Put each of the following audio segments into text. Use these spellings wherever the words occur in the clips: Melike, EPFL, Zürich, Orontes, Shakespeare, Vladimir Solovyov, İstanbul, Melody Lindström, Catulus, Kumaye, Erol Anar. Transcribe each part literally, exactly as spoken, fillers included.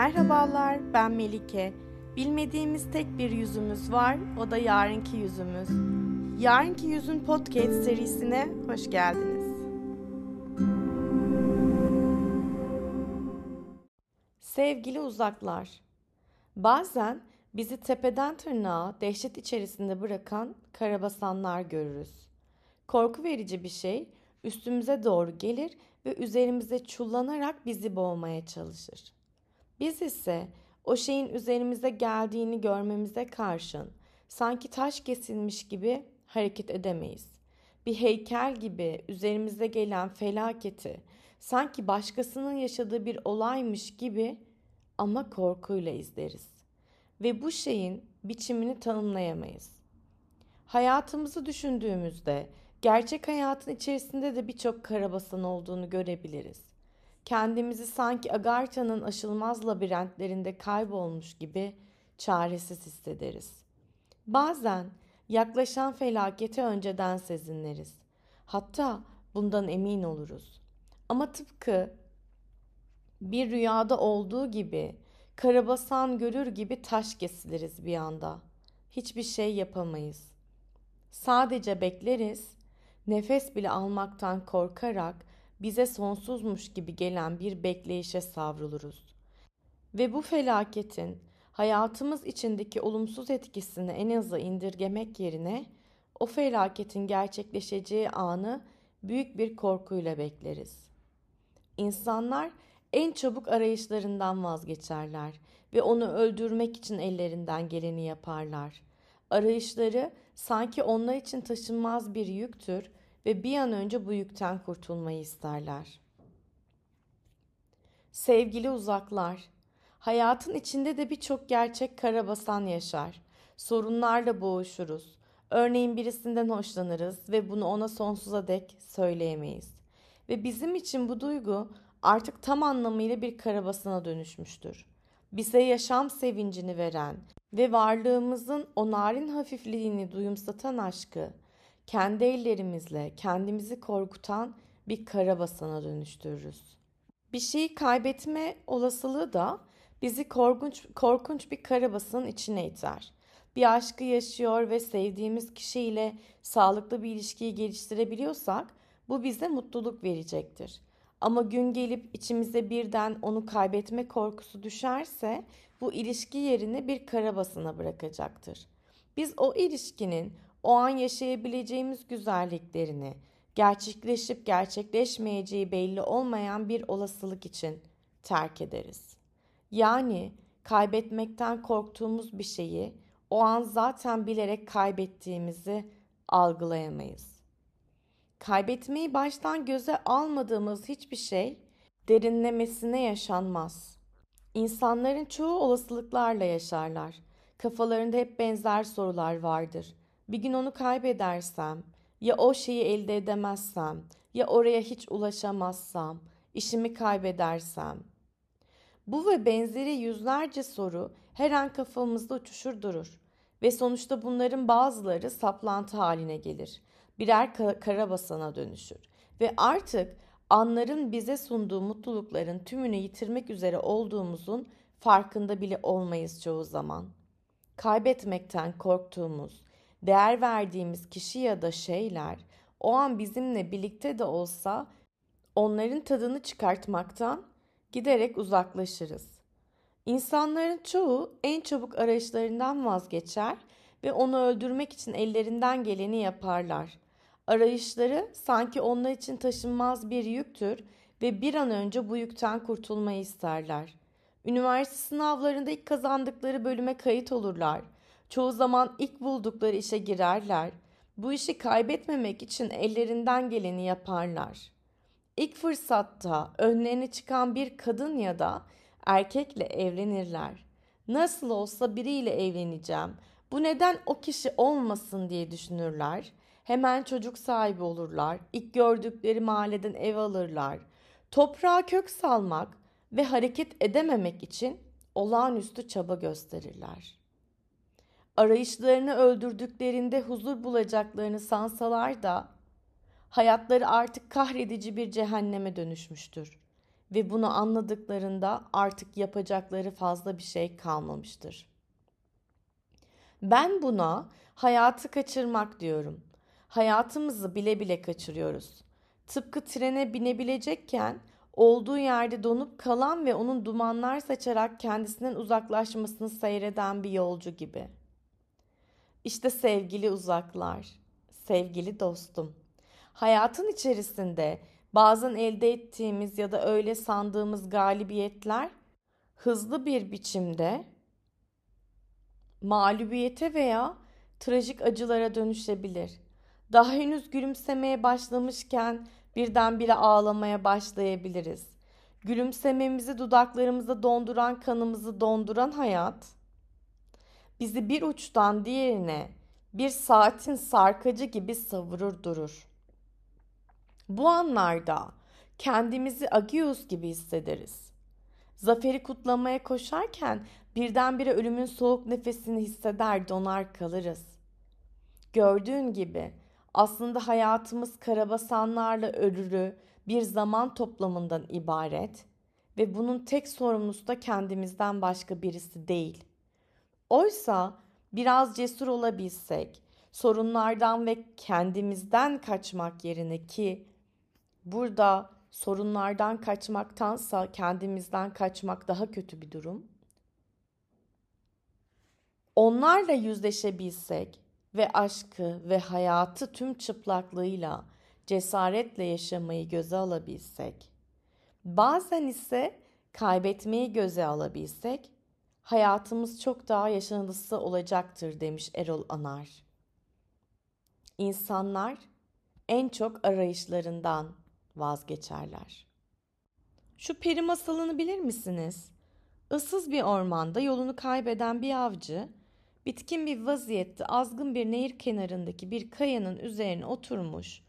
Merhabalar, ben Melike. Bilmediğimiz tek bir yüzümüz var, o da yarınki yüzümüz. Yarınki Yüzün podcast serisine hoş geldiniz. Sevgili uzaklar, bazen bizi tepeden tırnağa dehşet içerisinde bırakan karabasanlar görürüz. Korku verici bir şey üstümüze doğru gelir ve üzerimize çullanarak bizi boğmaya çalışır. Biz ise o şeyin üzerimize geldiğini görmemize karşın sanki taş kesilmiş gibi hareket edemeyiz. Bir heykel gibi üzerimize gelen felaketi sanki başkasının yaşadığı bir olaymış gibi ama korkuyla izleriz. Ve bu şeyin biçimini tanımlayamayız. Hayatımızı düşündüğümüzde gerçek hayatın içerisinde de birçok karabasan olduğunu görebiliriz. Kendimizi sanki Agartha'nın aşılmaz labirentlerinde kaybolmuş gibi çaresiz hissederiz. Bazen yaklaşan felaketi önceden sezinleriz. Hatta bundan emin oluruz. Ama tıpkı bir rüyada olduğu gibi karabasan görür gibi taş kesiliriz bir anda. Hiçbir şey yapamayız. Sadece bekleriz. Nefes bile almaktan korkarak bize sonsuzmuş gibi gelen bir bekleyişe savruluruz. Ve bu felaketin hayatımız içindeki olumsuz etkisini en aza indirgemek yerine o felaketin gerçekleşeceği anı büyük bir korkuyla bekleriz. İnsanlar en çabuk arayışlarından vazgeçerler ve onu öldürmek için ellerinden geleni yaparlar. Arayışları sanki onlar için taşınmaz bir yüktür ve bir an önce bu yükten kurtulmayı isterler. Sevgili uzaklar, hayatın içinde de birçok gerçek karabasan yaşar. Sorunlarla boğuşuruz. Örneğin birisinden hoşlanırız ve bunu ona sonsuza dek söyleyemeyiz. Ve bizim için bu duygu artık tam anlamıyla bir karabasana dönüşmüştür. Bize yaşam sevincini veren ve varlığımızın o narin hafifliğini duyumsatan aşkı, kendi ellerimizle kendimizi korkutan bir karabasana dönüştürürüz. Bir şeyi kaybetme olasılığı da bizi korkunç, korkunç bir karabasanın içine iter. Bir aşkı yaşıyor ve sevdiğimiz kişiyle sağlıklı bir ilişkiyi geliştirebiliyorsak bu bize mutluluk verecektir. Ama gün gelip içimize birden onu kaybetme korkusu düşerse bu ilişki yerini bir karabasana bırakacaktır. Biz o ilişkinin o an yaşayabileceğimiz güzelliklerini, gerçekleşip gerçekleşmeyeceği belli olmayan bir olasılık için terk ederiz. Yani kaybetmekten korktuğumuz bir şeyi o an zaten bilerek kaybettiğimizi algılayamayız. Kaybetmeyi baştan göze almadığımız hiçbir şey derinlemesine yaşanmaz. İnsanların çoğu olasılıklarla yaşarlar. Kafalarında hep benzer sorular vardır. Bir gün onu kaybedersem, ya o şeyi elde edemezsem, ya oraya hiç ulaşamazsam, işimi kaybedersem. Bu ve benzeri yüzlerce soru her an kafamızda uçuşur durur ve sonuçta bunların bazıları saplantı haline gelir. Birer kar- karabasana dönüşür ve artık anların bize sunduğu mutlulukların tümünü yitirmek üzere olduğumuzun farkında bile olmayız çoğu zaman. Kaybetmekten korktuğumuz, değer verdiğimiz kişi ya da şeyler o an bizimle birlikte de olsa onların tadını çıkartmaktan giderek uzaklaşırız. İnsanların çoğu en çabuk arayışlarından vazgeçer ve onu öldürmek için ellerinden geleni yaparlar. Arayışları sanki onlar için taşınmaz bir yüktür ve bir an önce bu yükten kurtulmayı isterler. Üniversite sınavlarında ilk kazandıkları bölüme kayıt olurlar. Çoğu zaman ilk buldukları işe girerler. Bu işi kaybetmemek için ellerinden geleni yaparlar. İlk fırsatta önlerine çıkan bir kadın ya da erkekle evlenirler. Nasıl olsa biriyle evleneceğim. Bu neden o kişi olmasın diye düşünürler. Hemen çocuk sahibi olurlar. İlk gördükleri mahalleden ev alırlar. Toprağa kök salmak ve hareket edememek için olağanüstü çaba gösterirler. Arayışlarını öldürdüklerinde huzur bulacaklarını sansalar da hayatları artık kahredici bir cehenneme dönüşmüştür ve bunu anladıklarında artık yapacakları fazla bir şey kalmamıştır. Ben buna hayatı kaçırmak diyorum. Hayatımızı bile bile kaçırıyoruz. Tıpkı trene binebilecekken olduğu yerde donup kalan ve onun dumanlar saçarak kendisinden uzaklaşmasını seyreden bir yolcu gibi. İşte sevgili uzaklar, sevgili dostum. Hayatın içerisinde bazen elde ettiğimiz ya da öyle sandığımız galibiyetler hızlı bir biçimde mağlubiyete veya trajik acılara dönüşebilir. Daha henüz gülümsemeye başlamışken birdenbire ağlamaya başlayabiliriz. Gülümsememizi dudaklarımıza donduran, kanımızı donduran hayat, bizi bir uçtan diğerine bir saatin sarkacı gibi savurur durur. Bu anlarda kendimizi Agios gibi hissederiz. Zaferi kutlamaya koşarken birdenbire ölümün soğuk nefesini hisseder, donar kalırız. Gördüğün gibi aslında hayatımız karabasanlarla örülü bir zaman toplamından ibaret ve bunun tek sorumlusu da kendimizden başka birisi değil. Oysa biraz cesur olabilsek, sorunlardan ve kendimizden kaçmak yerine, ki burada sorunlardan kaçmaktansa kendimizden kaçmak daha kötü bir durum, onlarla yüzleşebilsek ve aşkı ve hayatı tüm çıplaklığıyla, cesaretle yaşamayı göze alabilsek, bazen ise kaybetmeyi göze alabilsek, hayatımız çok daha yaşanılısı olacaktır demiş Erol Anar. İnsanlar en çok arayışlarından vazgeçerler. Şu peri masalını bilir misiniz? Issız bir ormanda yolunu kaybeden bir avcı, bitkin bir vaziyette azgın bir nehir kenarındaki bir kayanın üzerine oturmuş,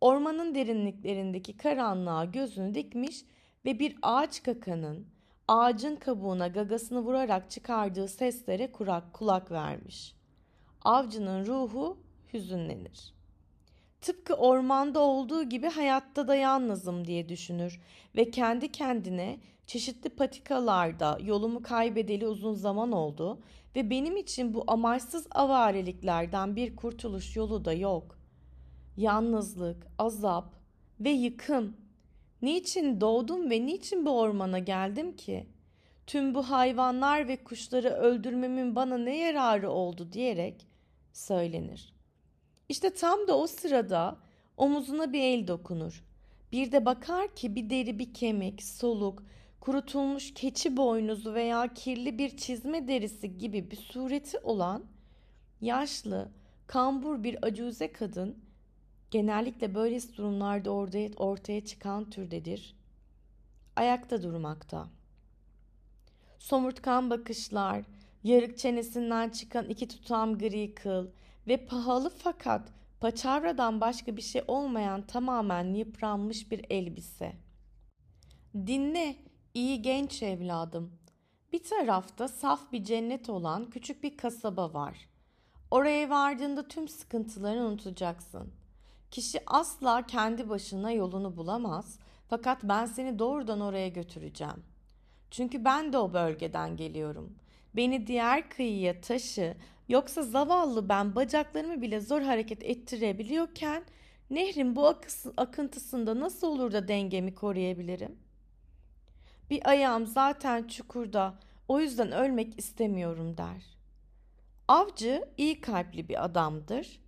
ormanın derinliklerindeki karanlığa gözünü dikmiş ve bir ağaç kakanın ağacın kabuğuna gagasını vurarak çıkardığı seslere kurak kulak vermiş. Avcının ruhu hüzünlenir. Tıpkı ormanda olduğu gibi hayatta da yalnızım diye düşünür ve kendi kendine çeşitli patikalarda yolumu kaybedeli uzun zaman oldu ve benim için bu amaçsız avareliklerden bir kurtuluş yolu da yok. Yalnızlık, azap ve yıkım. Niçin doğdum ve niçin bu ormana geldim ki? Tüm bu hayvanlar ve kuşları öldürmemin bana ne yararı oldu diyerek söylenir. İşte tam da o sırada omuzuna bir el dokunur. Bir de bakar ki bir deri, bir kemik, soluk, kurutulmuş keçi boynuzu veya kirli bir çizme derisi gibi bir sureti olan yaşlı, kambur bir acuze kadın, genellikle böyle durumlarda ortaya çıkan türdedir, ayakta durmakta. Somurtkan bakışlar, yarık çenesinden çıkan iki tutam gri kıl ve pahalı fakat paçavradan başka bir şey olmayan tamamen yıpranmış bir elbise. Dinle iyi genç evladım. Bir tarafta saf bir cennet olan küçük bir kasaba var. Oraya vardığında tüm sıkıntılarını unutacaksın. Kişi asla kendi başına yolunu bulamaz, fakat ben seni doğrudan oraya götüreceğim. Çünkü ben de o bölgeden geliyorum. Beni diğer kıyıya taşı, yoksa zavallı ben bacaklarımı bile zor hareket ettirebiliyorken nehrin bu akıntısında nasıl olur da dengemi koruyabilirim? Bir ayağım zaten çukurda, o yüzden ölmek istemiyorum der. Avcı iyi kalpli bir adamdır.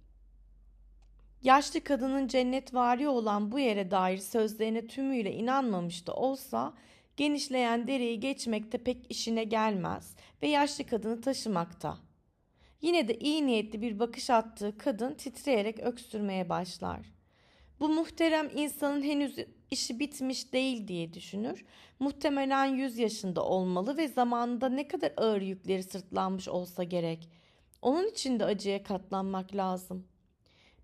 Yaşlı kadının cennetvari olan bu yere dair sözlerine tümüyle inanmamış da olsa, genişleyen dereyi geçmekte pek işine gelmez ve yaşlı kadını taşımakta. Yine de iyi niyetli bir bakış attığı kadın titreyerek öksürmeye başlar. Bu muhterem insanın henüz işi bitmiş değil diye düşünür. Muhtemelen yüz yaşında olmalı ve zamanında ne kadar ağır yükleri sırtlanmış olsa gerek. Onun için de acıya katlanmak lazım.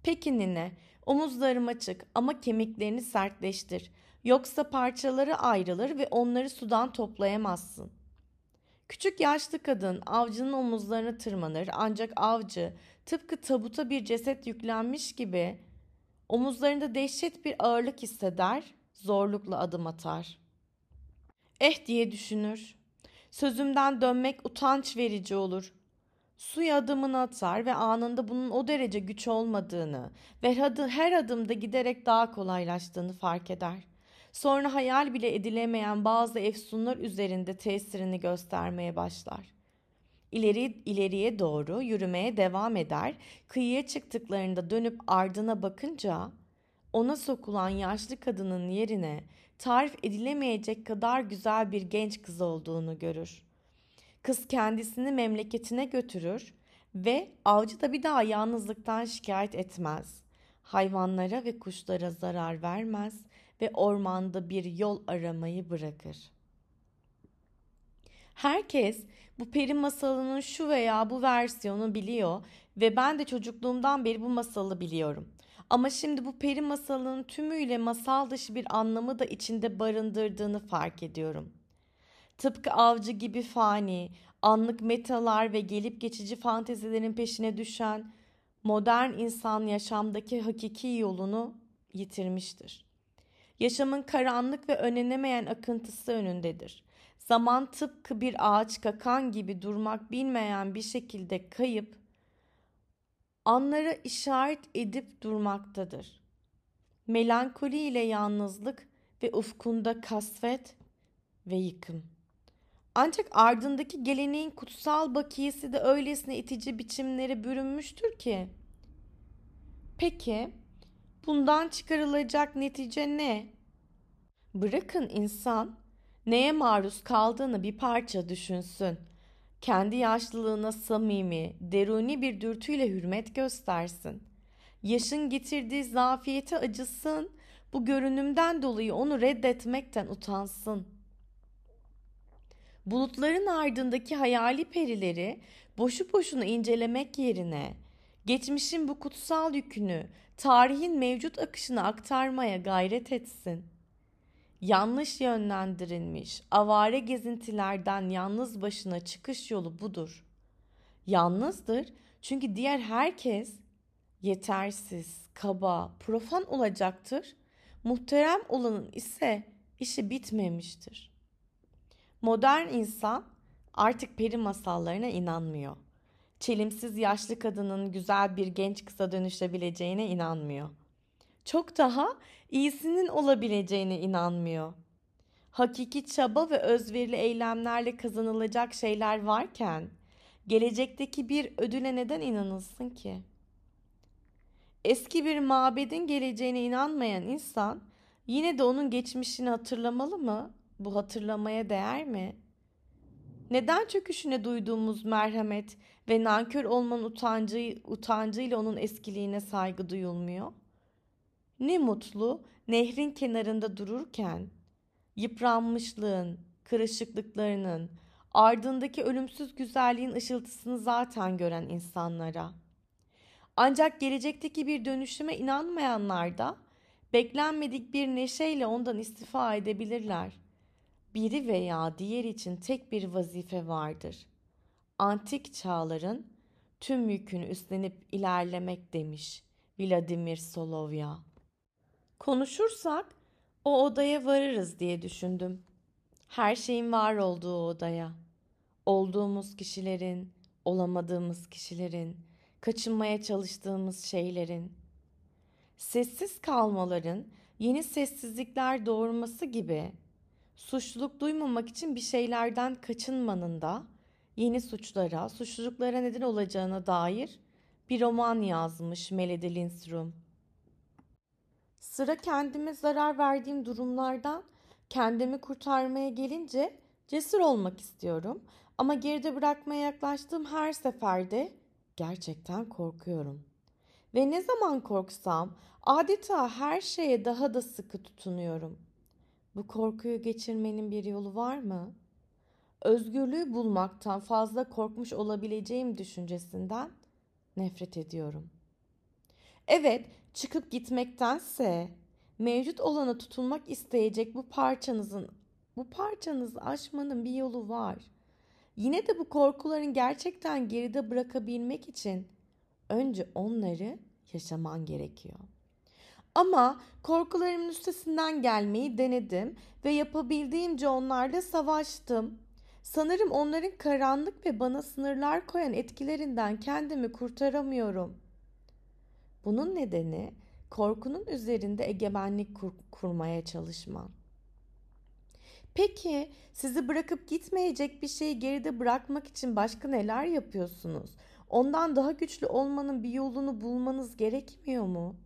Peki nine, omuzlarıma çık ama kemiklerini sertleştir. Yoksa parçaları ayrılır ve onları sudan toplayamazsın. Küçük yaşlı kadın avcının omuzlarına tırmanır, ancak avcı tıpkı tabuta bir ceset yüklenmiş gibi omuzlarında dehşet bir ağırlık hisseder, zorlukla adım atar. eh diye düşünür. Sözümden dönmek utanç verici olur. Suya adımını atar ve anında bunun o derece güç olmadığını ve her adımda giderek daha kolaylaştığını fark eder. Sonra hayal bile edilemeyen bazı efsunlar üzerinde tesirini göstermeye başlar. İleri, ileriye doğru yürümeye devam eder, kıyıya çıktıklarında dönüp ardına bakınca ona sokulan yaşlı kadının yerine tarif edilemeyecek kadar güzel bir genç kız olduğunu görür. Kız kendisini memleketine götürür ve avcı da bir daha yalnızlıktan şikayet etmez. Hayvanlara ve kuşlara zarar vermez ve ormanda bir yol aramayı bırakır. Herkes bu peri masalının şu veya bu versiyonu biliyor ve ben de çocukluğumdan beri bu masalı biliyorum. Ama şimdi bu peri masalının tümüyle masal dışı bir anlamı da içinde barındırdığını fark ediyorum. Tıpkı avcı gibi fani, anlık metalar ve gelip geçici fantezilerin peşine düşen modern insan yaşamdaki hakiki yolunu yitirmiştir. Yaşamın karanlık ve önlenemeyen akıntısı önündedir. Zaman tıpkı bir ağaç kakan gibi durmak bilmeyen bir şekilde kayıp, anlara işaret edip durmaktadır. Melankoli ile yalnızlık ve ufkunda kasvet ve yıkım. Ancak ardındaki geleneğin kutsal bakiyesi de öylesine itici biçimlere bürünmüştür ki. Peki bundan çıkarılacak netice ne? Bırakın insan neye maruz kaldığını bir parça düşünsün. Kendi yaşlılığına samimi, deruni bir dürtüyle hürmet göstersin. Yaşın getirdiği zafiyete acısın, bu görünümden dolayı onu reddetmekten utansın. Bulutların ardındaki hayali perileri boşu boşuna incelemek yerine, geçmişin bu kutsal yükünü, tarihin mevcut akışına aktarmaya gayret etsin. Yanlış yönlendirilmiş, avare gezintilerden yalnız başına çıkış yolu budur. Yalnızdır çünkü diğer herkes yetersiz, kaba, profan olacaktır. Muhterem olanın ise işi bitmemiştir. Modern insan artık peri masallarına inanmıyor. Çelimsiz yaşlı kadının güzel bir genç kıza dönüşebileceğine inanmıyor. Çok daha iyisinin olabileceğine inanmıyor. Hakiki çaba ve özverili eylemlerle kazanılacak şeyler varken, gelecekteki bir ödüle neden inanılsın ki? Eski bir mabedin geleceğine inanmayan insan, yine de onun geçmişini hatırlamalı mı? Bu hatırlamaya değer mi? Neden çöküşüne duyduğumuz merhamet ve nankör olmanın utancı, utancıyla onun eskiliğine saygı duyulmuyor? Ne mutlu nehrin kenarında dururken, yıpranmışlığın, kırışıklıklarının, ardındaki ölümsüz güzelliğin ışıltısını zaten gören insanlara. Ancak gelecekteki bir dönüşüme inanmayanlar da beklenmedik bir neşeyle ondan istifa edebilirler. Biri veya diğer için tek bir vazife vardır. Antik çağların tüm yükünü üstlenip ilerlemek demiş Vladimir Solovyov. Konuşursak o odaya varırız diye düşündüm. Her şeyin var olduğu odaya. Olduğumuz kişilerin, olamadığımız kişilerin, kaçınmaya çalıştığımız şeylerin. Sessiz kalmaların yeni sessizlikler doğurması gibi suçluluk duymamak için bir şeylerden kaçınmanın da yeni suçlara, suçluluklara neden olacağına dair bir roman yazmış Melody Lindström. Sıra kendime zarar verdiğim durumlardan kendimi kurtarmaya gelince cesur olmak istiyorum. Ama geride bırakmaya yaklaştığım her seferde gerçekten korkuyorum. Ve ne zaman korksam adeta her şeye daha da sıkı tutunuyorum. Bu korkuyu geçirmenin bir yolu var mı? Özgürlüğü bulmaktan fazla korkmuş olabileceğim düşüncesinden nefret ediyorum. Evet, çıkıp gitmektense mevcut olana tutunmak isteyecek bu parçanızın, bu parçanızı aşmanın bir yolu var. Yine de bu korkuların gerçekten geride bırakabilmek için önce onları yaşaman gerekiyor. Ama korkularımın üstesinden gelmeyi denedim ve yapabildiğimce onlarla savaştım. Sanırım onların karanlık ve bana sınırlar koyan etkilerinden kendimi kurtaramıyorum. Bunun nedeni korkunun üzerinde egemenlik kur- kurmaya çalışmam. Peki sizi bırakıp gitmeyecek bir şeyi geride bırakmak için başka neler yapıyorsunuz? Ondan daha güçlü olmanın bir yolunu bulmanız gerekmiyor mu?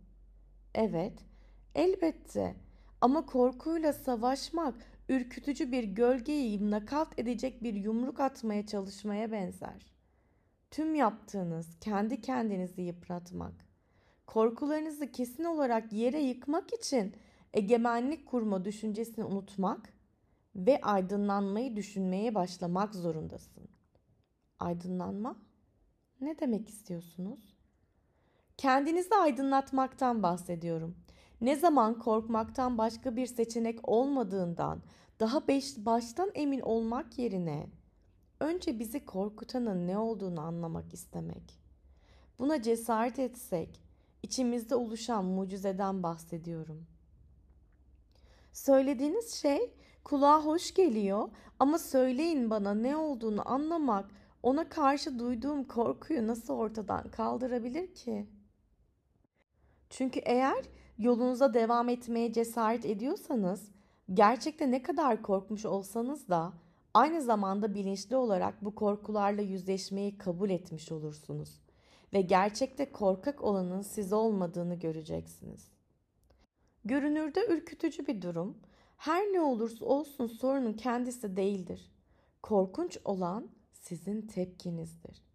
Evet, elbette. Ama korkuyla savaşmak ürkütücü bir gölgeyi nakavt edecek bir yumruk atmaya çalışmaya benzer. Tüm yaptığınız kendi kendinizi yıpratmak. Korkularınızı kesin olarak yere yıkmak için egemenlik kurma düşüncesini unutmak ve aydınlanmayı düşünmeye başlamak zorundasın. Aydınlanma? Ne demek istiyorsunuz? Kendinizi aydınlatmaktan bahsediyorum. Ne zaman korkmaktan başka bir seçenek olmadığından daha beş, baştan emin olmak yerine önce bizi korkutanın ne olduğunu anlamak istemek. Buna cesaret etsek içimizde oluşan mucizeden bahsediyorum. Söylediğiniz şey kulağa hoş geliyor ama söyleyin bana ne olduğunu anlamak ona karşı duyduğum korkuyu nasıl ortadan kaldırabilir ki? Çünkü eğer yolunuza devam etmeye cesaret ediyorsanız, gerçekte ne kadar korkmuş olsanız da aynı zamanda bilinçli olarak bu korkularla yüzleşmeyi kabul etmiş olursunuz ve gerçekte korkak olanın siz olmadığını göreceksiniz. Görünürde ürkütücü bir durum, her ne olursa olsun sorunun kendisi değildir. Korkunç olan sizin tepkinizdir.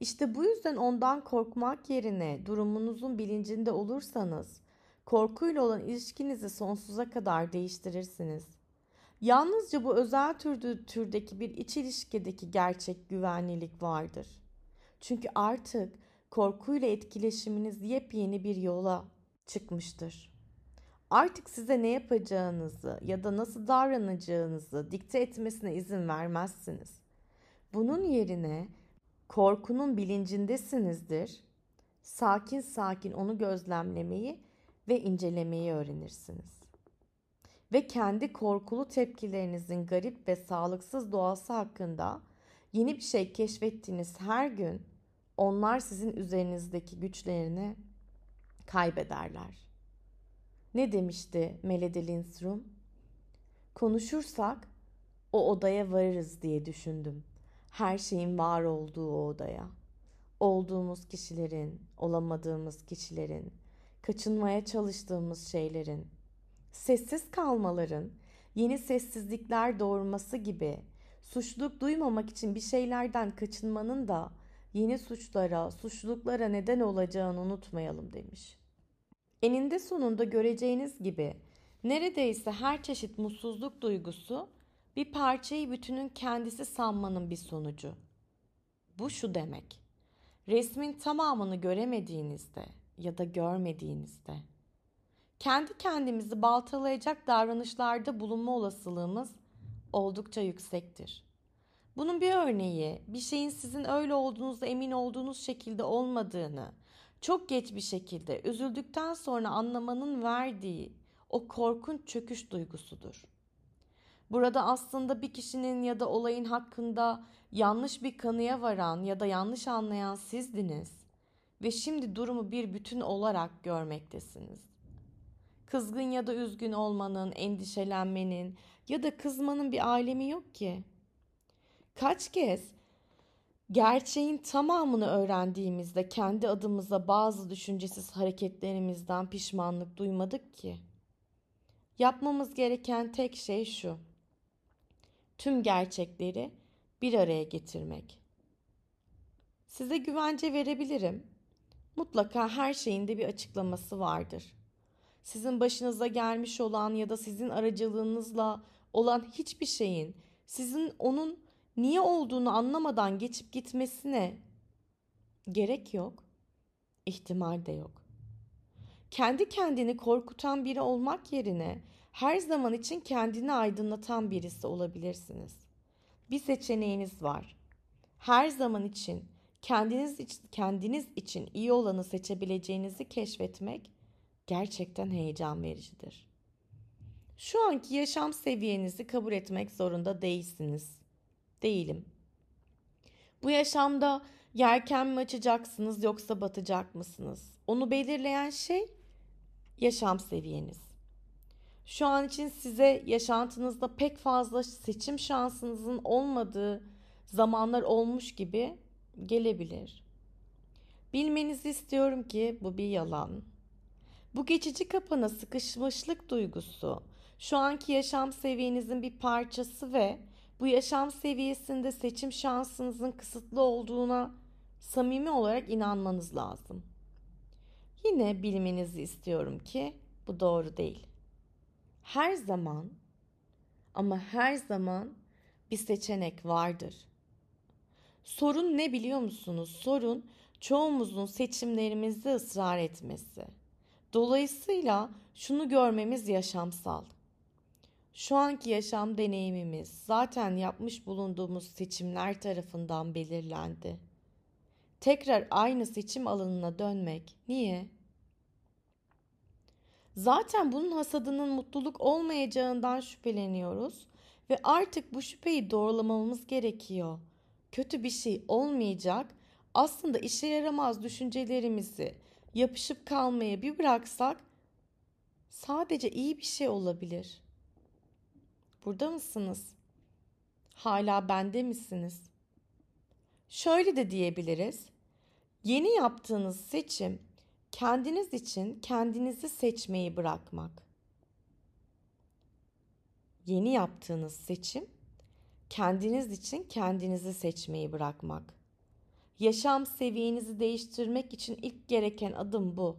İşte bu yüzden ondan korkmak yerine durumunuzun bilincinde olursanız, korkuyla olan ilişkinizi sonsuza kadar değiştirirsiniz. Yalnızca bu özel türdü, türdeki bir iç ilişkideki gerçek güvenlilik vardır. Çünkü artık korkuyla etkileşiminiz yepyeni bir yola çıkmıştır. Artık size ne yapacağınızı ya da nasıl davranacağınızı dikte etmesine izin vermezsiniz. Bunun yerine korkunun bilincindesinizdir. Sakin sakin onu gözlemlemeyi ve incelemeyi öğrenirsiniz. Ve kendi korkulu tepkilerinizin garip ve sağlıksız doğası hakkında yeni bir şey keşfettiğiniz her gün onlar sizin üzerinizdeki güçlerini kaybederler. Ne demişti Melody Lindström? Konuşursak o odaya varırız diye düşündüm. Her şeyin var olduğu o odaya. Olduğumuz kişilerin, olamadığımız kişilerin, kaçınmaya çalıştığımız şeylerin, sessiz kalmaların, yeni sessizlikler doğurması gibi suçluluk duymamak için bir şeylerden kaçınmanın da yeni suçlara, suçluluklara neden olacağını unutmayalım demiş. Eninde sonunda göreceğiniz gibi neredeyse her çeşit mutsuzluk duygusu bir parçayı bütünün kendisi sanmanın bir sonucu. Bu şu demek, resmin tamamını göremediğinizde ya da görmediğinizde kendi kendimizi baltalayacak davranışlarda bulunma olasılığımız oldukça yüksektir. Bunun bir örneği, bir şeyin sizin öyle olduğunuza emin olduğunuz şekilde olmadığını, çok geç bir şekilde üzüldükten sonra anlamanın verdiği o korkunç çöküş duygusudur. Burada aslında bir kişinin ya da olayın hakkında yanlış bir kanıya varan ya da yanlış anlayan sizdiniz ve şimdi durumu bir bütün olarak görmektesiniz. Kızgın ya da üzgün olmanın, endişelenmenin ya da kızmanın bir alemi yok ki. Kaç kez gerçeğin tamamını öğrendiğimizde kendi adımıza bazı düşüncesiz hareketlerimizden pişmanlık duymadık ki? Yapmamız gereken tek şey şu. Tüm gerçekleri bir araya getirmek. Size güvence verebilirim. Mutlaka her şeyin de bir açıklaması vardır. Sizin başınıza gelmiş olan ya da sizin aracılığınızla olan hiçbir şeyin sizin onun niye olduğunu anlamadan geçip gitmesine gerek yok, ihtimal de yok. Kendi kendini korkutan biri olmak yerine her zaman için kendini aydınlatan birisi olabilirsiniz. Bir seçeneğiniz var. Her zaman için kendiniz için, kendiniz için iyi olanı seçebileceğinizi keşfetmek gerçekten heyecan vericidir. Şu anki yaşam seviyenizi kabul etmek zorunda değilsiniz. Değilim. Bu yaşamda yelken mi açacaksınız yoksa batacak mısınız? Onu belirleyen şey yaşam seviyeniz. Şu an için size yaşantınızda pek fazla seçim şansınızın olmadığı zamanlar olmuş gibi gelebilir. Bilmenizi istiyorum ki bu bir yalan. Bu geçici kapana sıkışmışlık duygusu şu anki yaşam seviyenizin bir parçası ve bu yaşam seviyesinde seçim şansınızın kısıtlı olduğuna samimi olarak inanmanız lazım. Yine bilmenizi istiyorum ki bu doğru değil. Her zaman ama her zaman bir seçenek vardır. Sorun ne biliyor musunuz? Sorun çoğumuzun seçimlerimizi ısrar etmesi. Dolayısıyla şunu görmemiz yaşamsal. Şu anki yaşam deneyimimiz zaten yapmış bulunduğumuz seçimler tarafından belirlendi. Tekrar aynı seçim alanına dönmek niye? Zaten bunun hasadının mutluluk olmayacağından şüpheleniyoruz ve artık bu şüpheyi doğrulamamız gerekiyor. Kötü bir şey olmayacak, aslında işe yaramaz düşüncelerimizi yapışıp kalmaya bir bıraksak sadece iyi bir şey olabilir. Burada mısınız? Hala bende misiniz? Şöyle de diyebiliriz. Yeni yaptığınız seçim kendiniz için kendinizi seçmeyi bırakmak. Yeni yaptığınız seçim kendiniz için kendinizi seçmeyi bırakmak. Yaşam seviyenizi değiştirmek için ilk gereken adım bu.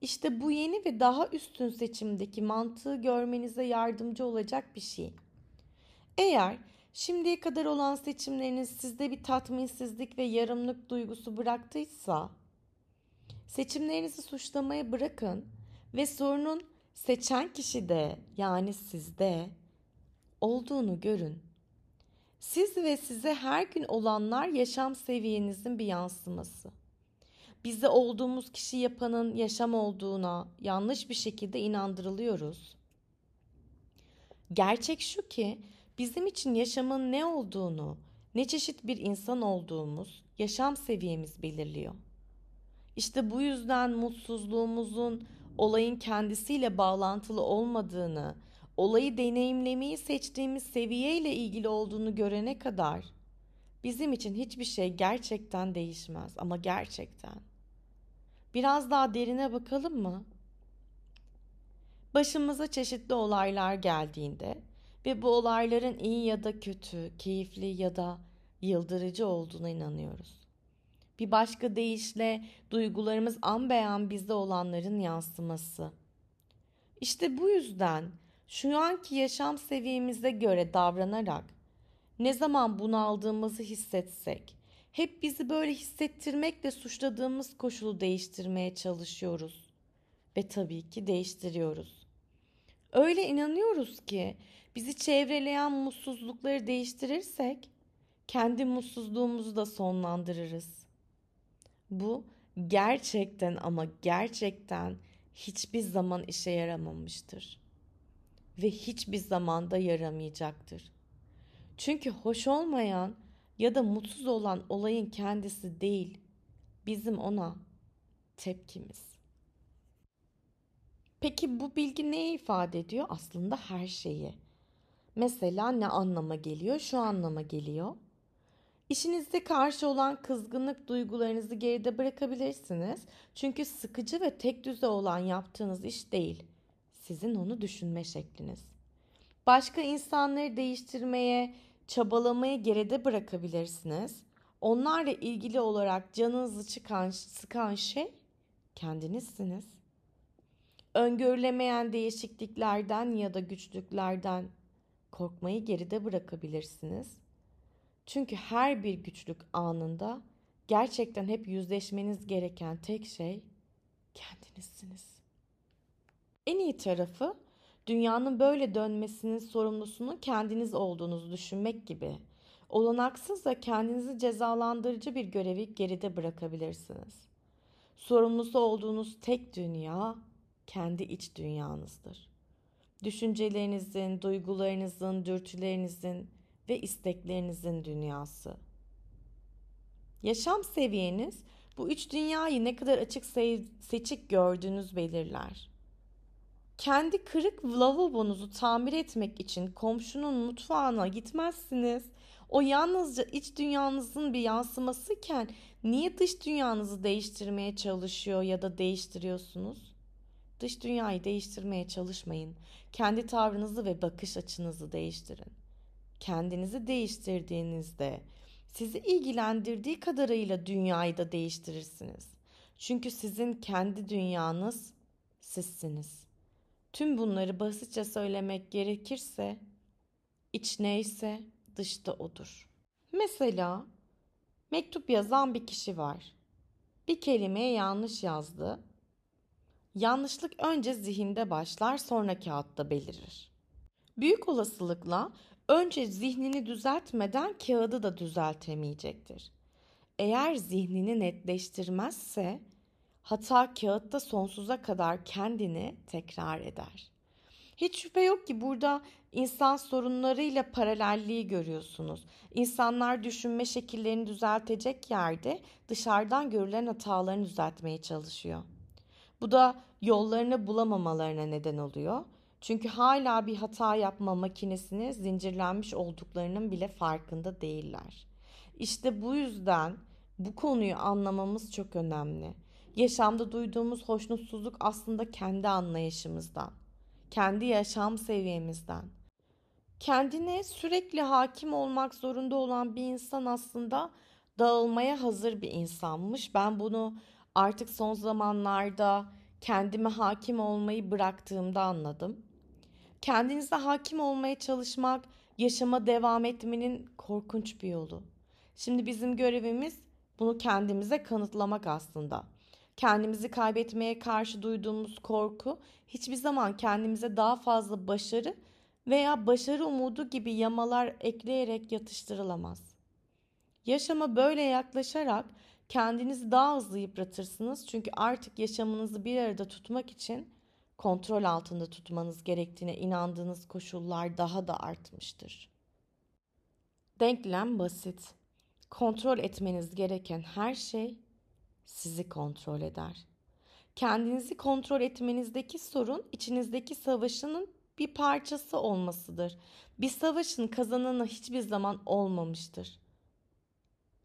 İşte bu yeni ve daha üstün seçimdeki mantığı görmenize yardımcı olacak bir şey. Eğer şimdiye kadar olan seçimleriniz sizde bir tatminsizlik ve yarımlık duygusu bıraktıysa, seçimlerinizi suçlamaya bırakın ve sorunun seçen kişide, yani sizde olduğunu görün. Siz ve size her gün olanlar yaşam seviyenizin bir yansıması. Bize olduğumuz kişi yapanın yaşam olduğuna yanlış bir şekilde inandırılıyoruz. Gerçek şu ki bizim için yaşamın ne olduğunu, ne çeşit bir insan olduğumuz, yaşam seviyemiz belirliyor. İşte bu yüzden mutsuzluğumuzun olayın kendisiyle bağlantılı olmadığını, olayı deneyimlemeyi seçtiğimiz seviyeyle ilgili olduğunu görene kadar bizim için hiçbir şey gerçekten değişmez, ama gerçekten. Biraz daha derine bakalım mı? Başımıza çeşitli olaylar geldiğinde ve bu olayların iyi ya da kötü, keyifli ya da yıldırıcı olduğuna inanıyoruz. Bir başka deyişle duygularımız an be an bizde olanların yansıması. İşte bu yüzden şu anki yaşam seviyemize göre davranarak ne zaman bunaldığımızı hissetsek, hep bizi böyle hissettirmekle suçladığımız koşulu değiştirmeye çalışıyoruz ve tabii ki değiştiriyoruz. Öyle inanıyoruz ki bizi çevreleyen mutsuzlukları değiştirirsek kendi mutsuzluğumuzu da sonlandırırız. Bu gerçekten ama gerçekten hiçbir zaman işe yaramamıştır ve hiçbir zaman da yaramayacaktır. Çünkü hoş olmayan ya da mutsuz olan olayın kendisi değil, bizim ona tepkimiz. Peki bu bilgi neyi ifade ediyor? Aslında her şeyi. Mesela ne anlama geliyor? Şu anlama geliyor. İşinizde karşı olan kızgınlık duygularınızı geride bırakabilirsiniz. Çünkü sıkıcı ve tek düze olan yaptığınız iş değil, sizin onu düşünme şekliniz. Başka insanları değiştirmeye, çabalamayı geride bırakabilirsiniz. Onlarla ilgili olarak canınızı çıkan, sıkan şey kendinizsiniz. Öngörülemeyen değişikliklerden ya da güçlüklerden korkmayı geride bırakabilirsiniz. Çünkü her bir güçlük anında gerçekten hep yüzleşmeniz gereken tek şey kendinizsiniz. En iyi tarafı dünyanın böyle dönmesinin sorumlusunun kendiniz olduğunuzu düşünmek gibi. Olanaksız da kendinizi cezalandırıcı bir görevi geride bırakabilirsiniz. Sorumlusu olduğunuz tek dünya kendi iç dünyanızdır. Düşüncelerinizin, duygularınızın, dürtülerinizin ve isteklerinizin dünyası. Yaşam seviyeniz bu üç dünyayı ne kadar açık seçik gördüğünüz belirler. Kendi kırık lavabonuzu tamir etmek için komşunun mutfağına gitmezsiniz. O yalnızca iç dünyanızın bir yansımasıyken niye dış dünyanızı değiştirmeye çalışıyor ya da değiştiriyorsunuz? Dış dünyayı değiştirmeye çalışmayın. Kendi tavrınızı ve bakış açınızı değiştirin. Kendinizi değiştirdiğinizde sizi ilgilendirdiği kadarıyla dünyayı da değiştirirsiniz. Çünkü sizin kendi dünyanız sizsiniz. Tüm bunları basitçe söylemek gerekirse, iç neyse dışta odur. Mesela mektup yazan bir kişi var. Bir kelimeye yanlış yazdı. Yanlışlık önce zihinde başlar, sonra kağıtta belirir. Büyük olasılıkla önce zihnini düzeltmeden kağıdı da düzeltemeyecektir. Eğer zihnini netleştirmezse hata kağıtta sonsuza kadar kendini tekrar eder. Hiç şüphe yok ki burada insan sorunlarıyla paralelliği görüyorsunuz. İnsanlar düşünme şekillerini düzeltecek yerde dışarıdan görülen hatalarını düzeltmeye çalışıyor. Bu da yollarını bulamamalarına neden oluyor. Çünkü hala bir hata yapma makinesine zincirlenmiş olduklarının bile farkında değiller. İşte bu yüzden bu konuyu anlamamız çok önemli. Yaşamda duyduğumuz hoşnutsuzluk aslında kendi anlayışımızdan, kendi yaşam seviyemizden. Kendine sürekli hakim olmak zorunda olan bir insan aslında dağılmaya hazır bir insanmış. Ben bunu artık son zamanlarda kendime hakim olmayı bıraktığımda anladım. Kendinize hakim olmaya çalışmak, yaşama devam etmenin korkunç bir yolu. Şimdi bizim görevimiz bunu kendimize kanıtlamak aslında. Kendimizi kaybetmeye karşı duyduğumuz korku hiçbir zaman kendimize daha fazla başarı veya başarı umudu gibi yamalar ekleyerek yatıştırılamaz. Yaşama böyle yaklaşarak kendinizi daha hızlı yıpratırsınız çünkü artık yaşamınızı bir arada tutmak için kontrol altında tutmanız gerektiğine inandığınız koşullar daha da artmıştır. Denklem basit. Kontrol etmeniz gereken her şey sizi kontrol eder. Kendinizi kontrol etmenizdeki sorun içinizdeki savaşının bir parçası olmasıdır. Bir savaşın kazananı hiçbir zaman olmamıştır.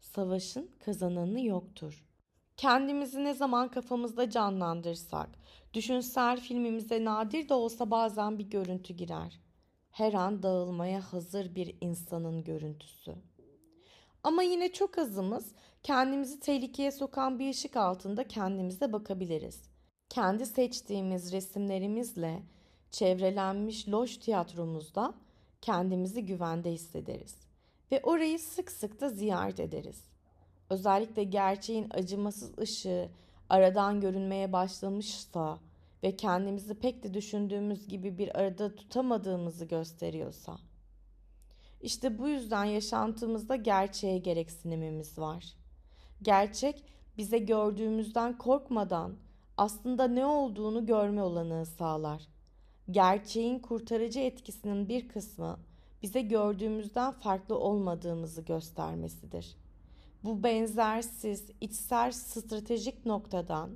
Savaşın kazananı yoktur. Kendimizi ne zaman kafamızda canlandırsak, düşünsel filmimize nadir de olsa bazen bir görüntü girer. Her an dağılmaya hazır bir insanın görüntüsü. Ama yine çok azımız kendimizi tehlikeye sokan bir ışık altında kendimize bakabiliriz. Kendi seçtiğimiz resimlerimizle çevrelenmiş loş tiyatromuzda kendimizi güvende hissederiz. Ve orayı sık sık da ziyaret ederiz. Özellikle gerçeğin acımasız ışığı aradan görünmeye başlamışsa ve kendimizi pek de düşündüğümüz gibi bir arada tutamadığımızı gösteriyorsa. İşte bu yüzden yaşantımızda gerçeğe gereksinimimiz var. Gerçek bize gördüğümüzden korkmadan aslında ne olduğunu görme olanağı sağlar. Gerçeğin kurtarıcı etkisinin bir kısmı bize gördüğümüzden farklı olmadığımızı göstermesidir. Bu benzersiz, içsel, stratejik noktadan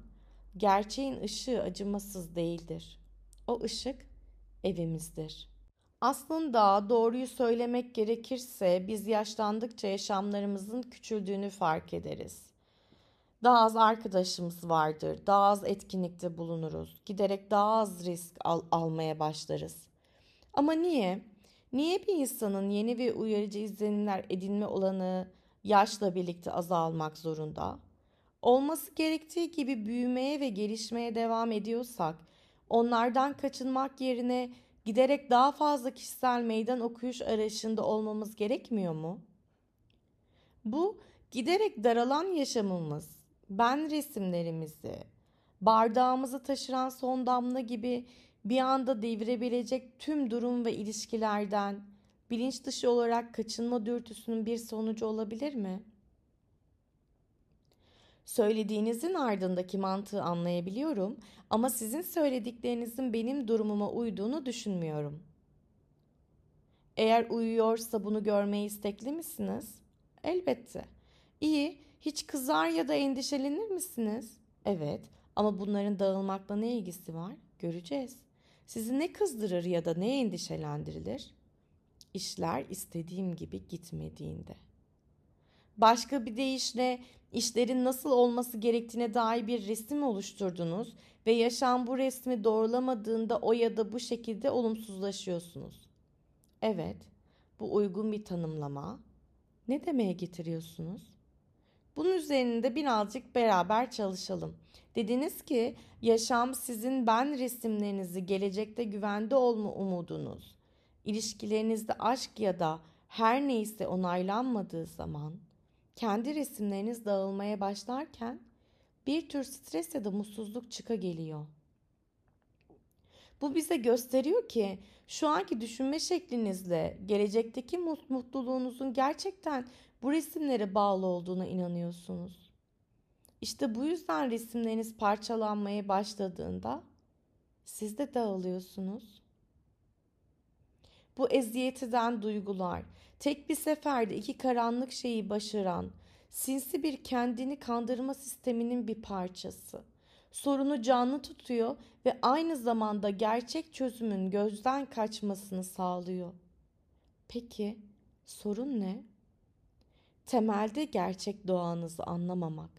gerçeğin ışığı acımasız değildir. O ışık evimizdir. Aslında doğruyu söylemek gerekirse biz yaşlandıkça yaşamlarımızın küçüldüğünü fark ederiz. Daha az arkadaşımız vardır, daha az etkinlikte bulunuruz, giderek daha az risk al- almaya başlarız. Ama niye? Niye bir insanın yeni ve uyarıcı izlenimler edinme olanağı yaşla birlikte azalmak zorunda? Olması gerektiği gibi büyümeye ve gelişmeye devam ediyorsak, onlardan kaçınmak yerine giderek daha fazla kişisel meydan okuyuş arayışında olmamız gerekmiyor mu? Bu giderek daralan yaşamımız, ben resimlerimizi, bardağımızı taşıran son damla gibi bir anda devirebilecek tüm durum ve ilişkilerden bilinç dışı olarak kaçınma dürtüsünün bir sonucu olabilir mi? Söylediğinizin ardındaki mantığı anlayabiliyorum ama sizin söylediklerinizin benim durumuma uyduğunu düşünmüyorum. Eğer uyuyorsa bunu görmeye istekli misiniz? Elbette. İyi, hiç kızar ya da endişelenir misiniz? Evet, ama bunların dağılmakla ne ilgisi var? Göreceğiz. Sizi ne kızdırır ya da ne endişelendirilir? İşler istediğim gibi gitmediğinde. Başka bir deyişle işlerin nasıl olması gerektiğine dair bir resim oluşturdunuz ve yaşam bu resmi doğrulamadığında o ya da bu şekilde olumsuzlaşıyorsunuz. Evet, bu uygun bir tanımlama. Ne demeye getiriyorsunuz? Bunun üzerinde birazcık beraber çalışalım. Dediniz ki yaşam sizin ben resimlerinizi, gelecekte güvende olma umudunuz, ilişkilerinizde aşk ya da her neyse onaylanmadığı zaman kendi resimleriniz dağılmaya başlarken bir tür stres ya da mutsuzluk çıka geliyor. Bu bize gösteriyor ki şu anki düşünme şeklinizle gelecekteki mutluluğunuzun gerçekten bu resimlere bağlı olduğuna inanıyorsunuz. İşte bu yüzden resimleriniz parçalanmaya başladığında siz de dağılıyorsunuz. Bu eziyetinden duygular, tek bir seferde iki karanlık şeyi başaran, sinsi bir kendini kandırma sisteminin bir parçası. Sorunu canlı tutuyor ve aynı zamanda gerçek çözümün gözden kaçmasını sağlıyor. Peki sorun ne? Temelde gerçek doğanızı anlamamak.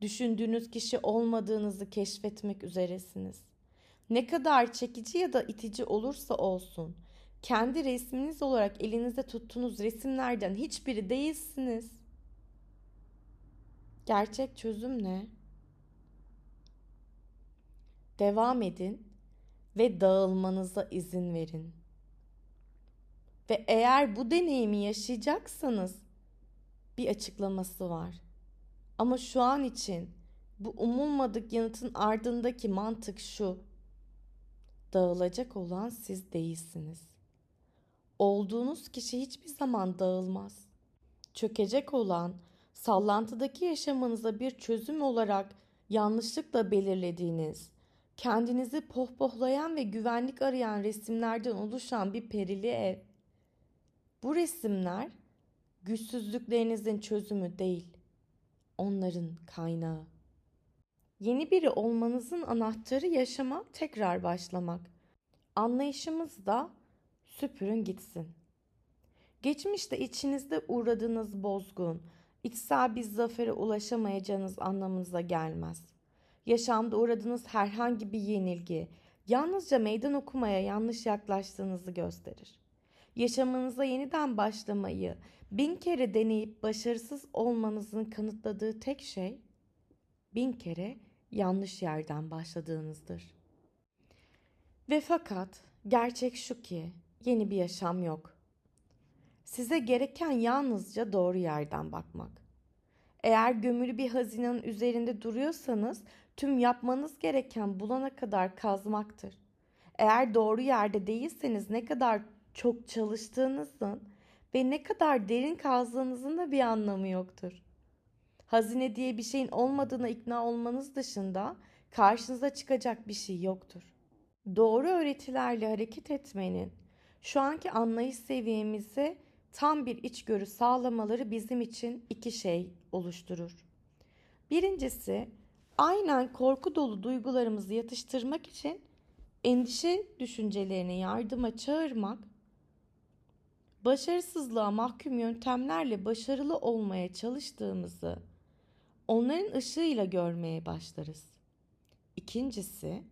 Düşündüğünüz kişi olmadığınızı keşfetmek üzeresiniz. Ne kadar çekici ya da itici olursa olsun, kendi resminiz olarak elinizde tuttuğunuz resimlerden hiçbiri değilsiniz. Gerçek çözüm ne? Devam edin ve dağılmanıza izin verin. Ve eğer bu deneyimi yaşayacaksanız bir açıklaması var. Ama şu an için bu umulmadık yanıtın ardındaki mantık şu: dağılacak olan siz değilsiniz. Olduğunuz kişi hiçbir zaman dağılmaz. Çökecek olan, sallantıdaki yaşamınıza bir çözüm olarak yanlışlıkla belirlediğiniz, kendinizi pohpohlayan ve güvenlik arayan resimlerden oluşan bir perili ev. Bu resimler güçsüzlüklerinizin çözümü değil, onların kaynağı. Yeni biri olmanızın anahtarı yaşama tekrar başlamak. Anlayışımız da süpürün gitsin. Geçmişte içinizde uğradığınız bozgun, içsel bir zafere ulaşamayacağınız anlamınıza gelmez. Yaşamda uğradığınız herhangi bir yenilgi, yalnızca meydan okumaya yanlış yaklaştığınızı gösterir. Yaşamınıza yeniden başlamayı bin kere deneyip başarısız olmanızın kanıtladığı tek şey, bin kere yanlış yerden başladığınızdır. Ve fakat gerçek şu ki, yeni bir yaşam yok. Size gereken yalnızca doğru yerden bakmak. Eğer gömülü bir hazinenin üzerinde duruyorsanız, tüm yapmanız gereken bulana kadar kazmaktır. Eğer doğru yerde değilseniz ne kadar çok çalıştığınızın ve ne kadar derin kazdığınızın da bir anlamı yoktur. Hazine diye bir şeyin olmadığına ikna olmanız dışında karşınıza çıkacak bir şey yoktur. Doğru öğretilerle hareket etmenin, şu anki anlayış seviyemize tam bir içgörü sağlamaları bizim için iki şey oluşturur. Birincisi, aynen korku dolu duygularımızı yatıştırmak için endişe düşüncelerine yardıma çağırmak, başarısızlığa mahkum yöntemlerle başarılı olmaya çalıştığımızı onların ışığıyla görmeye başlarız. İkincisi,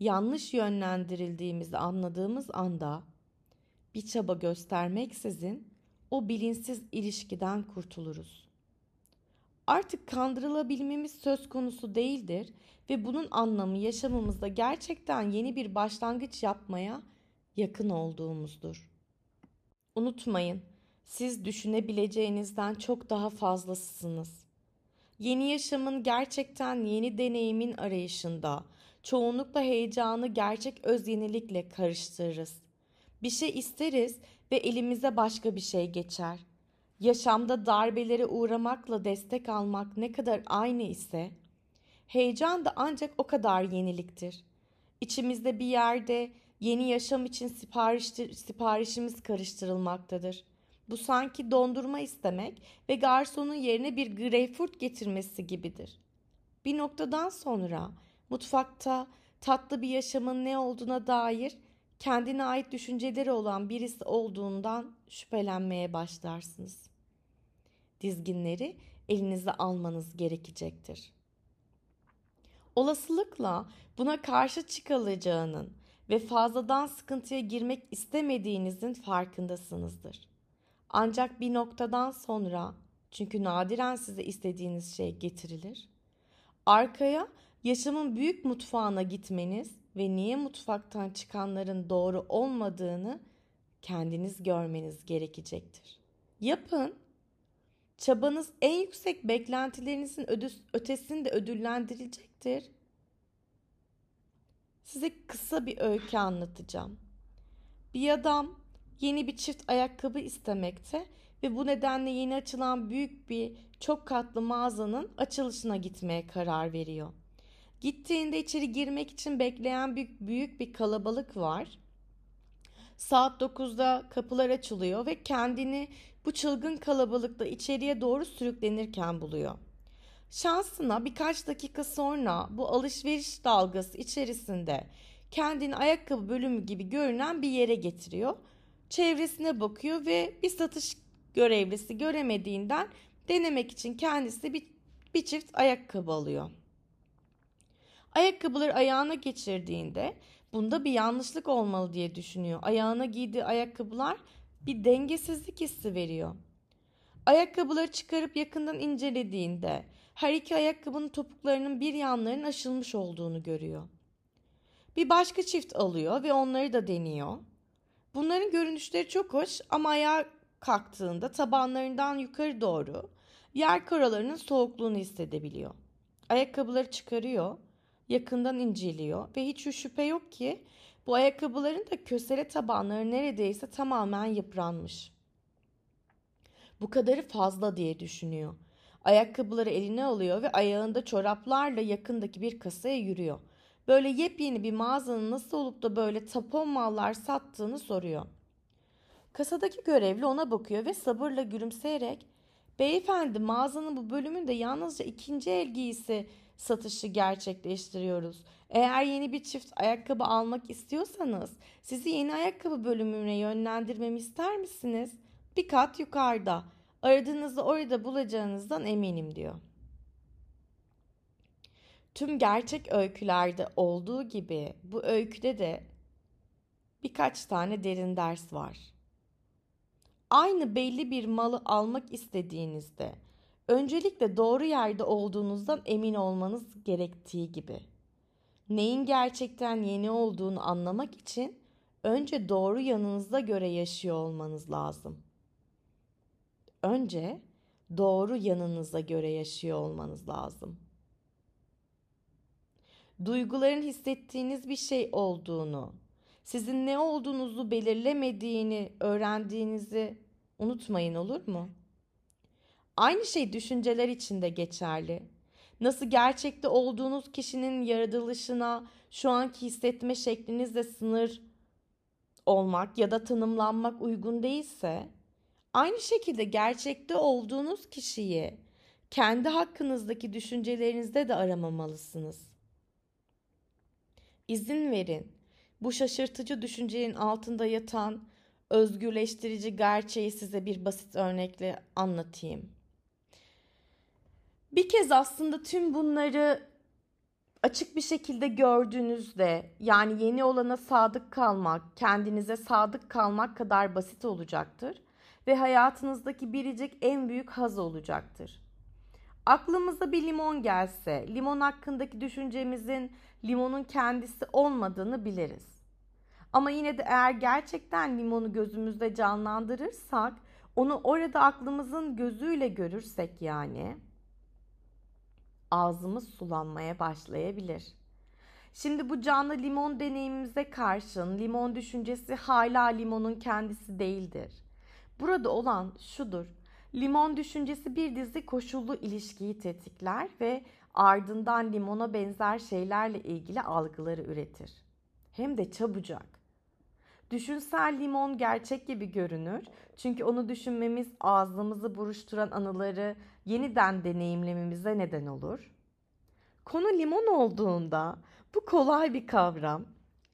yanlış yönlendirildiğimizi anladığımız anda bir çaba göstermeksizin o bilinçsiz ilişkiden kurtuluruz. Artık kandırılabilmemiz söz konusu değildir ve bunun anlamı yaşamımızda gerçekten yeni bir başlangıç yapmaya yakın olduğumuzdur. Unutmayın, siz düşünebileceğinizden çok daha fazlasısınız. Yeni yaşamın gerçekten yeni deneyimin arayışında çoğunlukla heyecanı gerçek öz yenilikle karıştırırız. Bir şey isteriz ve elimize başka bir şey geçer. yaşamda darbelere uğramakla destek almak ne kadar aynı ise, heyecan da ancak o kadar yeniliktir. İçimizde bir yerde yeni yaşam için siparişimiz karıştırılmaktadır. Bu sanki dondurma istemek ve garsonun yerine bir greyfurt getirmesi gibidir. Bir noktadan sonra mutfakta tatlı bir yaşamın ne olduğuna dair kendine ait düşünceleri olan birisi olduğundan şüphelenmeye başlarsınız. Dizginleri elinize almanız gerekecektir. Olasılıkla buna karşı çıkılacağının ve fazladan sıkıntıya girmek istemediğinizin farkındasınızdır. Ancak bir noktadan sonra, çünkü nadiren size istediğiniz şey getirilir, arkaya yaşamın büyük mutfağına gitmeniz ve niye mutfaktan çıkanların doğru olmadığını kendiniz görmeniz gerekecektir. Yapın, çabanız en yüksek beklentilerinizin ötesinde ödüllendirilecektir. Size kısa bir öykü anlatacağım. Bir adam yeni bir çift ayakkabı istemekte ve bu nedenle yeni açılan büyük bir çok katlı mağazanın açılışına gitmeye karar veriyor. Gittiğinde içeri girmek için bekleyen büyük, büyük bir kalabalık var. Saat dokuzda kapılar açılıyor ve kendini bu çılgın kalabalıkta içeriye doğru sürüklenirken buluyor. Şansına birkaç dakika sonra bu alışveriş dalgası içerisinde kendini ayakkabı bölümü gibi görünen bir yere getiriyor. Çevresine bakıyor ve bir satış görevlisi göremediğinden denemek için kendisi bir, bir çift ayakkabı alıyor. Ayakkabıları ayağına geçirdiğinde bunda bir yanlışlık olmalı diye düşünüyor. Ayağına giydiği ayakkabılar bir dengesizlik hissi veriyor. Ayakkabıları çıkarıp yakından incelediğinde her iki ayakkabının topuklarının bir yanlarının aşılmış olduğunu görüyor. Bir başka çift alıyor ve onları da deniyor. Bunların görünüşleri çok hoş ama ayağa kalktığında tabanlarından yukarı doğru yer karalarının soğukluğunu hissedebiliyor. Ayakkabıları çıkarıyor, yakından inceliyor ve hiç şüphe yok ki bu ayakkabıların da kösele tabanları neredeyse tamamen yıpranmış. Bu kadarı fazla diye düşünüyor. Ayakkabıları eline alıyor ve ayağında çoraplarla yakındaki bir kasaya yürüyor. Böyle yepyeni bir mağazanın nasıl olup da böyle tapon mallar sattığını soruyor. Kasadaki görevli ona bakıyor ve sabırla gülümseyerek "Beyefendi, mağazanın bu bölümünde yalnızca ikinci el giysi satışı gerçekleştiriyoruz. Eğer yeni bir çift ayakkabı almak istiyorsanız sizi yeni ayakkabı bölümüne yönlendirmemi ister misiniz? Bir kat yukarıda. Aradığınızı orada bulacağınızdan eminim" diyor. Tüm gerçek öykülerde olduğu gibi bu öyküde de birkaç tane derin ders var. Aynı belli bir malı almak istediğinizde öncelikle doğru yerde olduğunuzdan emin olmanız gerektiği gibi. Neyin gerçekten yeni olduğunu anlamak için önce doğru yanınıza göre yaşıyor olmanız lazım. Önce doğru yanınıza göre yaşıyor olmanız lazım. Duyguların hissettiğiniz bir şey olduğunu, sizin ne olduğunuzu belirlemediğini öğrendiğinizi unutmayın, olur mu? Aynı şey düşünceler için de geçerli. Nasıl gerçekte olduğunuz kişinin yaratılışına, şu anki hissetme şeklinizle sınır olmak ya da tanımlanmak uygun değilse, aynı şekilde gerçekte olduğunuz kişiyi kendi hakkınızdaki düşüncelerinizde de aramamalısınız. İzin verin, bu şaşırtıcı düşüncenin altında yatan özgürleştirici gerçeği size bir basit örnekle anlatayım. Bir kez aslında tüm bunları açık bir şekilde gördüğünüzde, yani yeni olana sadık kalmak, kendinize sadık kalmak kadar basit olacaktır ve hayatınızdaki biricik en büyük haz olacaktır. Aklımıza bir limon gelse, limon hakkındaki düşüncemizin limonun kendisi olmadığını biliriz. Ama yine de eğer gerçekten limonu gözümüzde canlandırırsak, onu orada aklımızın gözüyle görürsek yani, ağzımız sulanmaya başlayabilir. Şimdi bu canlı limon deneyimimize karşın limon düşüncesi hala limonun kendisi değildir. Burada olan şudur. Limon düşüncesi bir dizi koşullu ilişkiyi tetikler ve ardından limona benzer şeylerle ilgili algıları üretir. Hem de çabucak. Düşünsel limon gerçek gibi görünür. Çünkü onu düşünmemiz ağzımızı buruşturan anıları yeniden deneyimlememize neden olur. Konu limon olduğunda bu kolay bir kavram.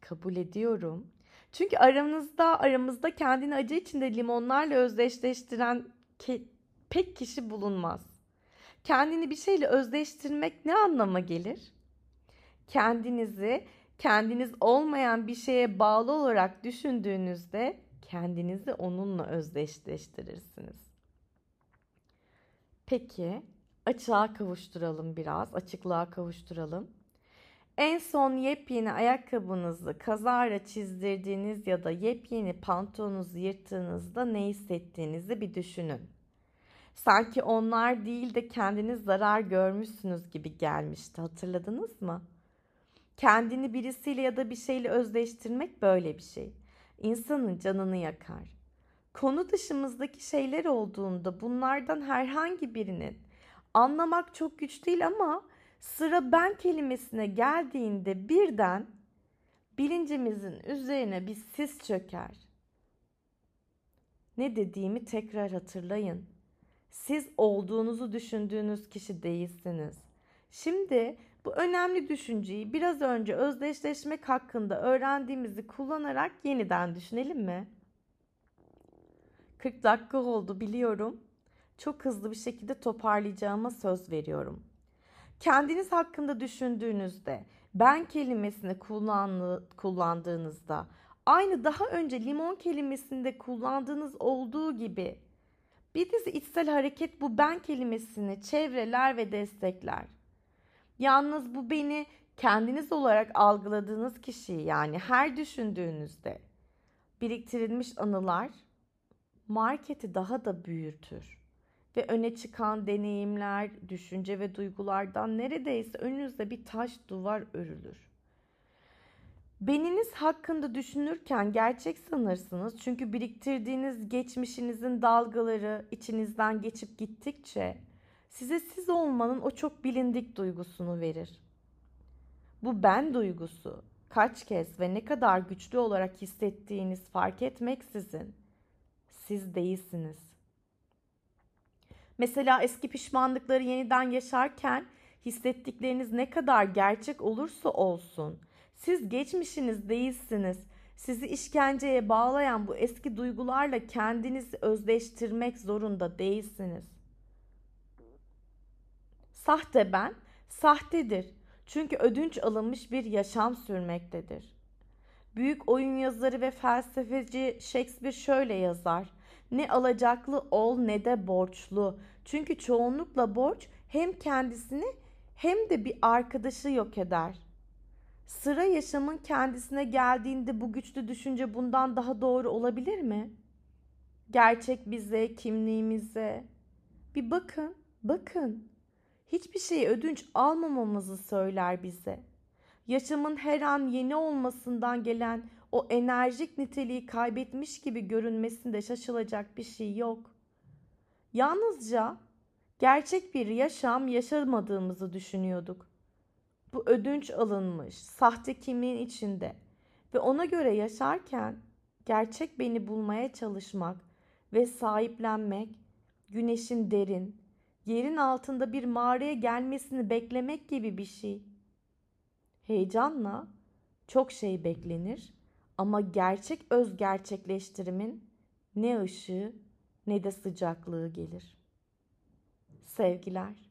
Kabul ediyorum. Çünkü aramızda aramızda kendini acı içinde limonlarla özdeşleştiren ki, pek kişi bulunmaz. Kendini bir şeyle özdeştirmek ne anlama gelir? Kendinizi kendiniz olmayan bir şeye bağlı olarak düşündüğünüzde kendinizi onunla özdeşleştirirsiniz. Peki, açığa kavuşturalım biraz, açıklığa kavuşturalım. En son yepyeni ayakkabınızı kazara çizdirdiğiniz ya da yepyeni pantolonunuzu yırttığınızda ne hissettiğinizi bir düşünün. Sanki onlar değil de kendiniz zarar görmüşsünüz gibi gelmişti, hatırladınız mı? Kendini birisiyle ya da bir şeyle özdeştirmek böyle bir şey. İnsanın canını yakar. Konu dışımızdaki şeyler olduğunda bunlardan herhangi birinin, anlamak çok güç değil ama sıra ben kelimesine geldiğinde birden bilincimizin üzerine bir sis çöker. Ne dediğimi tekrar hatırlayın. Siz olduğunuzu düşündüğünüz kişi değilsiniz. Şimdi bu önemli düşünceyi biraz önce özdeşleşmek hakkında öğrendiğimizi kullanarak yeniden düşünelim mi? kırk dakika oldu biliyorum. Çok hızlı bir şekilde toparlayacağıma söz veriyorum. Kendiniz hakkında düşündüğünüzde, ben kelimesini kullandığınızda, aynı daha önce limon kelimesinde kullandığınız olduğu gibi bir dizi içsel hareket bu ben kelimesini çevreler ve destekler. Yalnız bu beni kendiniz olarak algıladığınız kişiyi, yani her düşündüğünüzde biriktirilmiş anılar marketi daha da büyütür. Ve öne çıkan deneyimler, düşünce ve duygulardan neredeyse önünüzde bir taş duvar örülür. Beniniz hakkında düşünürken gerçek sanırsınız. Çünkü biriktirdiğiniz geçmişinizin dalgaları içinizden geçip gittikçe size siz olmanın o çok bilindik duygusunu verir. Bu ben duygusu kaç kez ve ne kadar güçlü olarak hissettiğiniz fark etmeksizin siz değilsiniz. Mesela eski pişmanlıkları yeniden yaşarken hissettikleriniz ne kadar gerçek olursa olsun, siz geçmişiniz değilsiniz. Sizi işkenceye bağlayan bu eski duygularla kendinizi özdeştirmek zorunda değilsiniz. Sahte ben, sahtedir. Çünkü ödünç alınmış bir yaşam sürmektedir. Büyük oyun yazarı ve felsefeci Shakespeare şöyle yazar. Ne alacaklı ol ne de borçlu. Çünkü çoğunlukla borç hem kendisini hem de bir arkadaşı yok eder. Sıra yaşamın kendisine geldiğinde bu güçlü düşünce bundan daha doğru olabilir mi? Gerçek bize, kimliğimize. Bir bakın, bakın. Hiçbir şeyi ödünç almamamızı söyler bize. Yaşamın her an yeni olmasından gelen o enerjik niteliği kaybetmiş gibi görünmesinde şaşılacak bir şey yok. Yalnızca gerçek bir yaşam yaşamadığımızı düşünüyorduk. Bu ödünç alınmış, sahte kimliğin içinde ve ona göre yaşarken gerçek beni bulmaya çalışmak ve sahiplenmek, güneşin derin, yerin altında bir mağaraya gelmesini beklemek gibi bir şey. Heyecanla çok şey beklenir. Ama gerçek öz gerçekleştirimin ne ışığı ne de sıcaklığı gelir. Sevgiler.